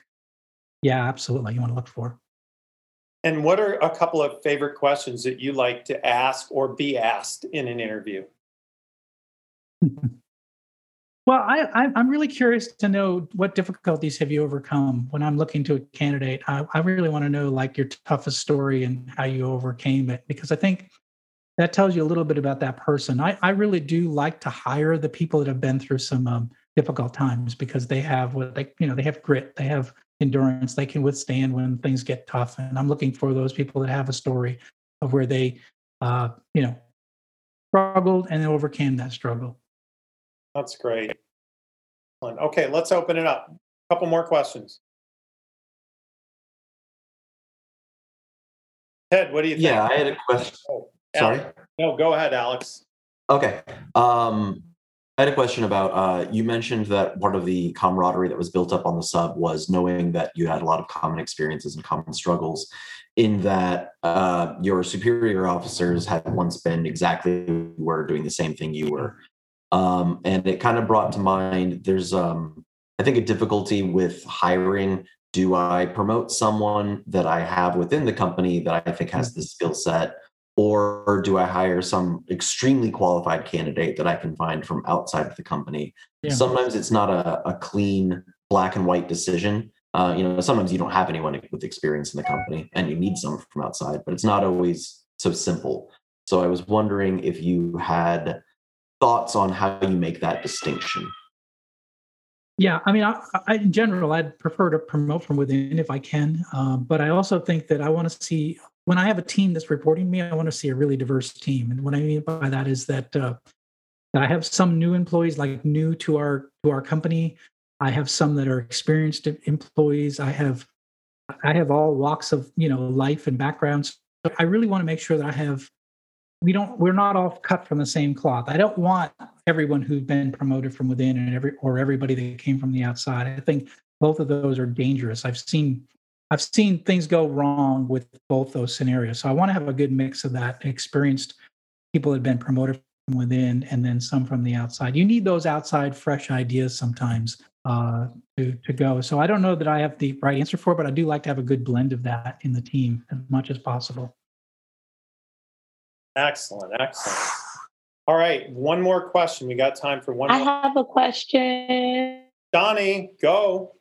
Yeah, absolutely. You want to look for. And what are a couple of favorite questions that you like to ask or be asked in an interview? Well, I'm really curious to know what difficulties have you overcome when I'm looking to a candidate. I really want to know like your toughest story and how you overcame it, because I think that tells you a little bit about that person. I really do like to hire the people that have been through some difficult times, because they have they have grit, they have endurance, they can withstand when things get tough. And I'm looking for those people that have a story of where they, struggled and overcame that struggle. That's great. Okay, let's open it up. A couple more questions. Ted, what do you think? Yeah, I had a question. Oh, sorry? No, go ahead, Alex. Okay. I had a question about, you mentioned that part of the camaraderie that was built up on the sub was knowing that you had a lot of common experiences and common struggles, in that your superior officers had once been exactly who were doing the same thing you were. And it kind of brought to mind, there's, I think, a difficulty with hiring. Do I promote someone that I have within the company that I think has the skill set? Or do I hire some extremely qualified candidate that I can find from outside of the company? Yeah. Sometimes it's not a clean black and white decision. Sometimes you don't have anyone with experience in the company and you need someone from outside, but it's not always so simple. So I was wondering if you had thoughts on how you make that distinction. Yeah, in general, I'd prefer to promote from within if I can. But I also think that I want to see, when I have a team that's reporting me, I want to see a really diverse team. And what I mean by that is that I have some new employees, like new to our company. I have some that are experienced employees. I have all walks of life and backgrounds. So I really want to make sure that we're not all cut from the same cloth. I don't want everyone who's been promoted from within and everybody that came from the outside. I think both of those are dangerous. I've seen things go wrong with both those scenarios. So I want to have a good mix of that, experienced people that have been promoted from within and then some from the outside. You need those outside fresh ideas sometimes to go. So I don't know that I have the right answer for it, but I do like to have a good blend of that in the team as much as possible. Excellent. All right, one more question. We got time for one more. I have a question. Donnie, go.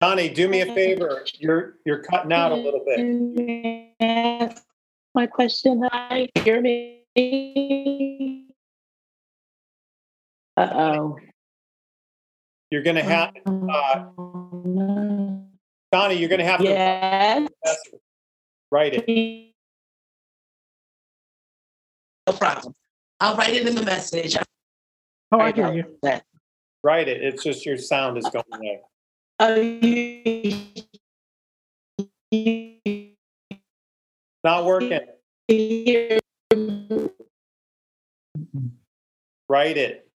Donnie, do me a favor. You're cutting out a little bit. My question, hi, hear me? Uh-oh. You're going to have... Donnie, you're going to have to... Yes. Write it. No problem. I'll write it in the message. Oh, I hear you. That. Write it. It's just your sound is going away. Not working. Write it.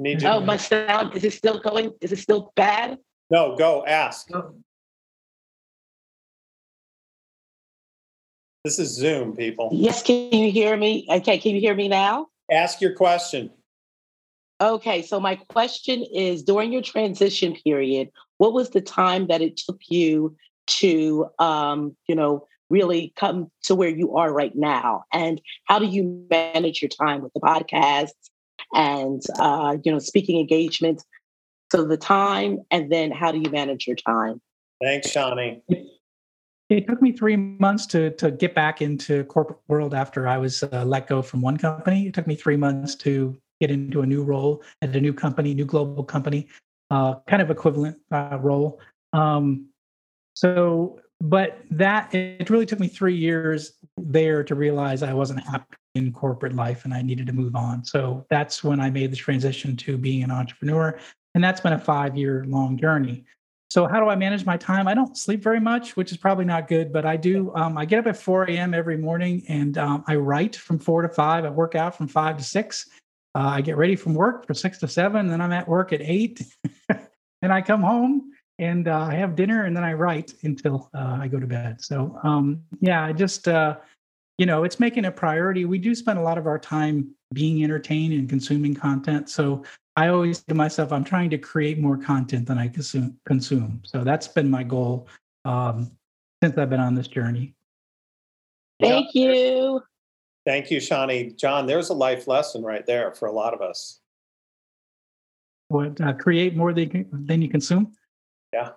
Need you. Oh, my sound. Is it still going? Is it still bad? No, go ask. This is Zoom, people. Yes, can you hear me? Okay, can you hear me now? Ask your question. Okay, so my question is, during your transition period, what was the time that it took you to, really come to where you are right now? And how do you manage your time with the podcast and, speaking engagements? So the time, and then how do you manage your time? Thanks, Shani. It took me 3 months to get back into corporate world after I was let go from one company. It took me 3 months to get into a new role at a new company, new global company, kind of equivalent role. But it really took me 3 years there to realize I wasn't happy in corporate life and I needed to move on. So that's when I made the transition to being an entrepreneur. And that's been a 5-year long journey. So how do I manage my time? I don't sleep very much, which is probably not good, but I do. I get up at 4 a.m. every morning and I write from 4 to 5. I work out from 5 to 6. I get ready from work from 6 to 7. Then I'm at work at 8. And I come home and I have dinner and then I write until I go to bed. So, I just, it's making a priority. We do spend a lot of our time being entertained and consuming content. So I always say to myself, I'm trying to create more content than I consume. So that's been my goal since I've been on this journey. Thank you. Thank you, Shani. John, there's a life lesson right there for a lot of us. What, create more than you consume? Yeah.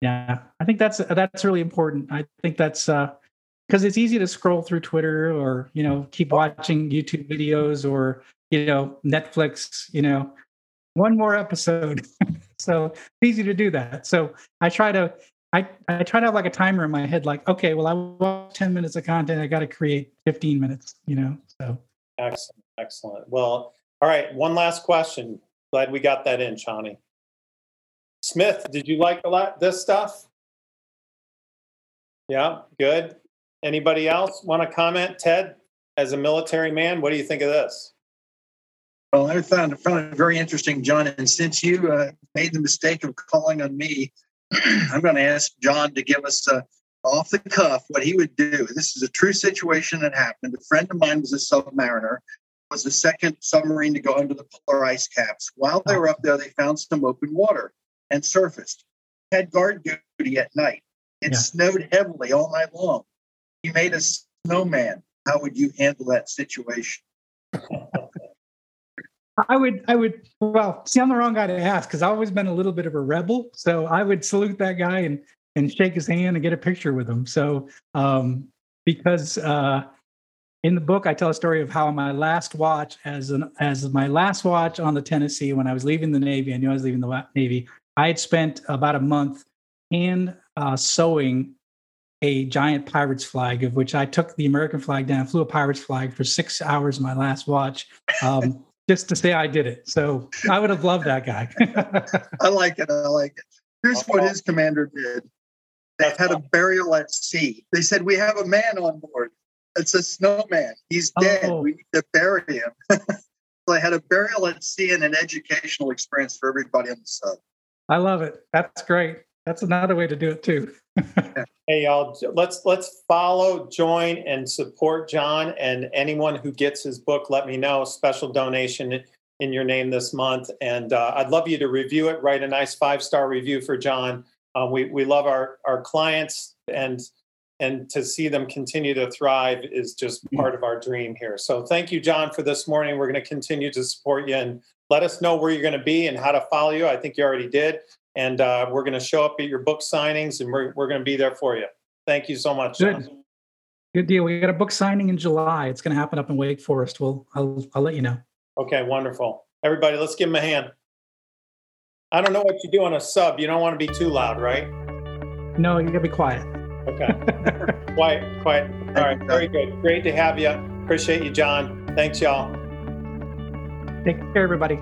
Yeah. I think that's really important. I think that's because it's easy to scroll through Twitter or, keep watching YouTube videos or, Netflix, one more episode. So it's easy to do that. So I try to have like a timer in my head, like, okay, well, I watch 10 minutes of content. I got to create 15 minutes, so. Excellent. Well, all right. One last question. Glad we got that in, Shani. Smith, did you like this stuff? Yeah, good. Anybody else want to comment? Ted, as a military man, what do you think of this? Well, I found it very interesting, John. And since you made the mistake of calling on me, I'm going to ask John to give us off the cuff what he would do. This is a true situation that happened. A friend of mine was a submariner, was the second submarine to go under the polar ice caps. While they were up there, they found some open water and surfaced. Had guard duty at night. It snowed heavily all night long. You made a snowman. How would you handle that situation? I would I'm the wrong guy to ask because I've always been a little bit of a rebel. So I would salute that guy and shake his hand and get a picture with him. So because in the book, I tell a story of how my last watch on the Tennessee, when I was leaving the Navy, I knew I was leaving the Navy. I had spent about a month sewing a giant pirate's flag, of which I took the American flag down, flew a pirate's flag for 6 hours, my last watch. Just to say I did it. So I would have loved that guy. I like it. Here's what his commander did. They had a burial at sea. They said, we have a man on board. It's a snowman. He's dead. We need to bury him. So I had a burial at sea and an educational experience for everybody on the sub. I love it. That's great. That's another way to do it too. Hey, y'all, let's follow, join, and support John, and anyone who gets his book, let me know. Special donation in your name this month. And I'd love you to review it. Write a nice 5-star review for John. We love our clients, and to see them continue to thrive is just part of our dream here. So thank you, John, for this morning. We're going to continue to support you, and let us know where you're going to be and how to follow you. I think you already did. And we're going to show up at your book signings, and we're going to be there for you. Thank you so much, John. Good deal. We got a book signing in July. It's going to happen up in Wake Forest. I'll let you know. Okay, wonderful. Everybody, let's give him a hand. I don't know what you do on a sub. You don't want to be too loud, right? No, you got to be quiet. Okay. Quiet. All right, very good. Great to have you. Appreciate you, John. Thanks, y'all. Take care, everybody.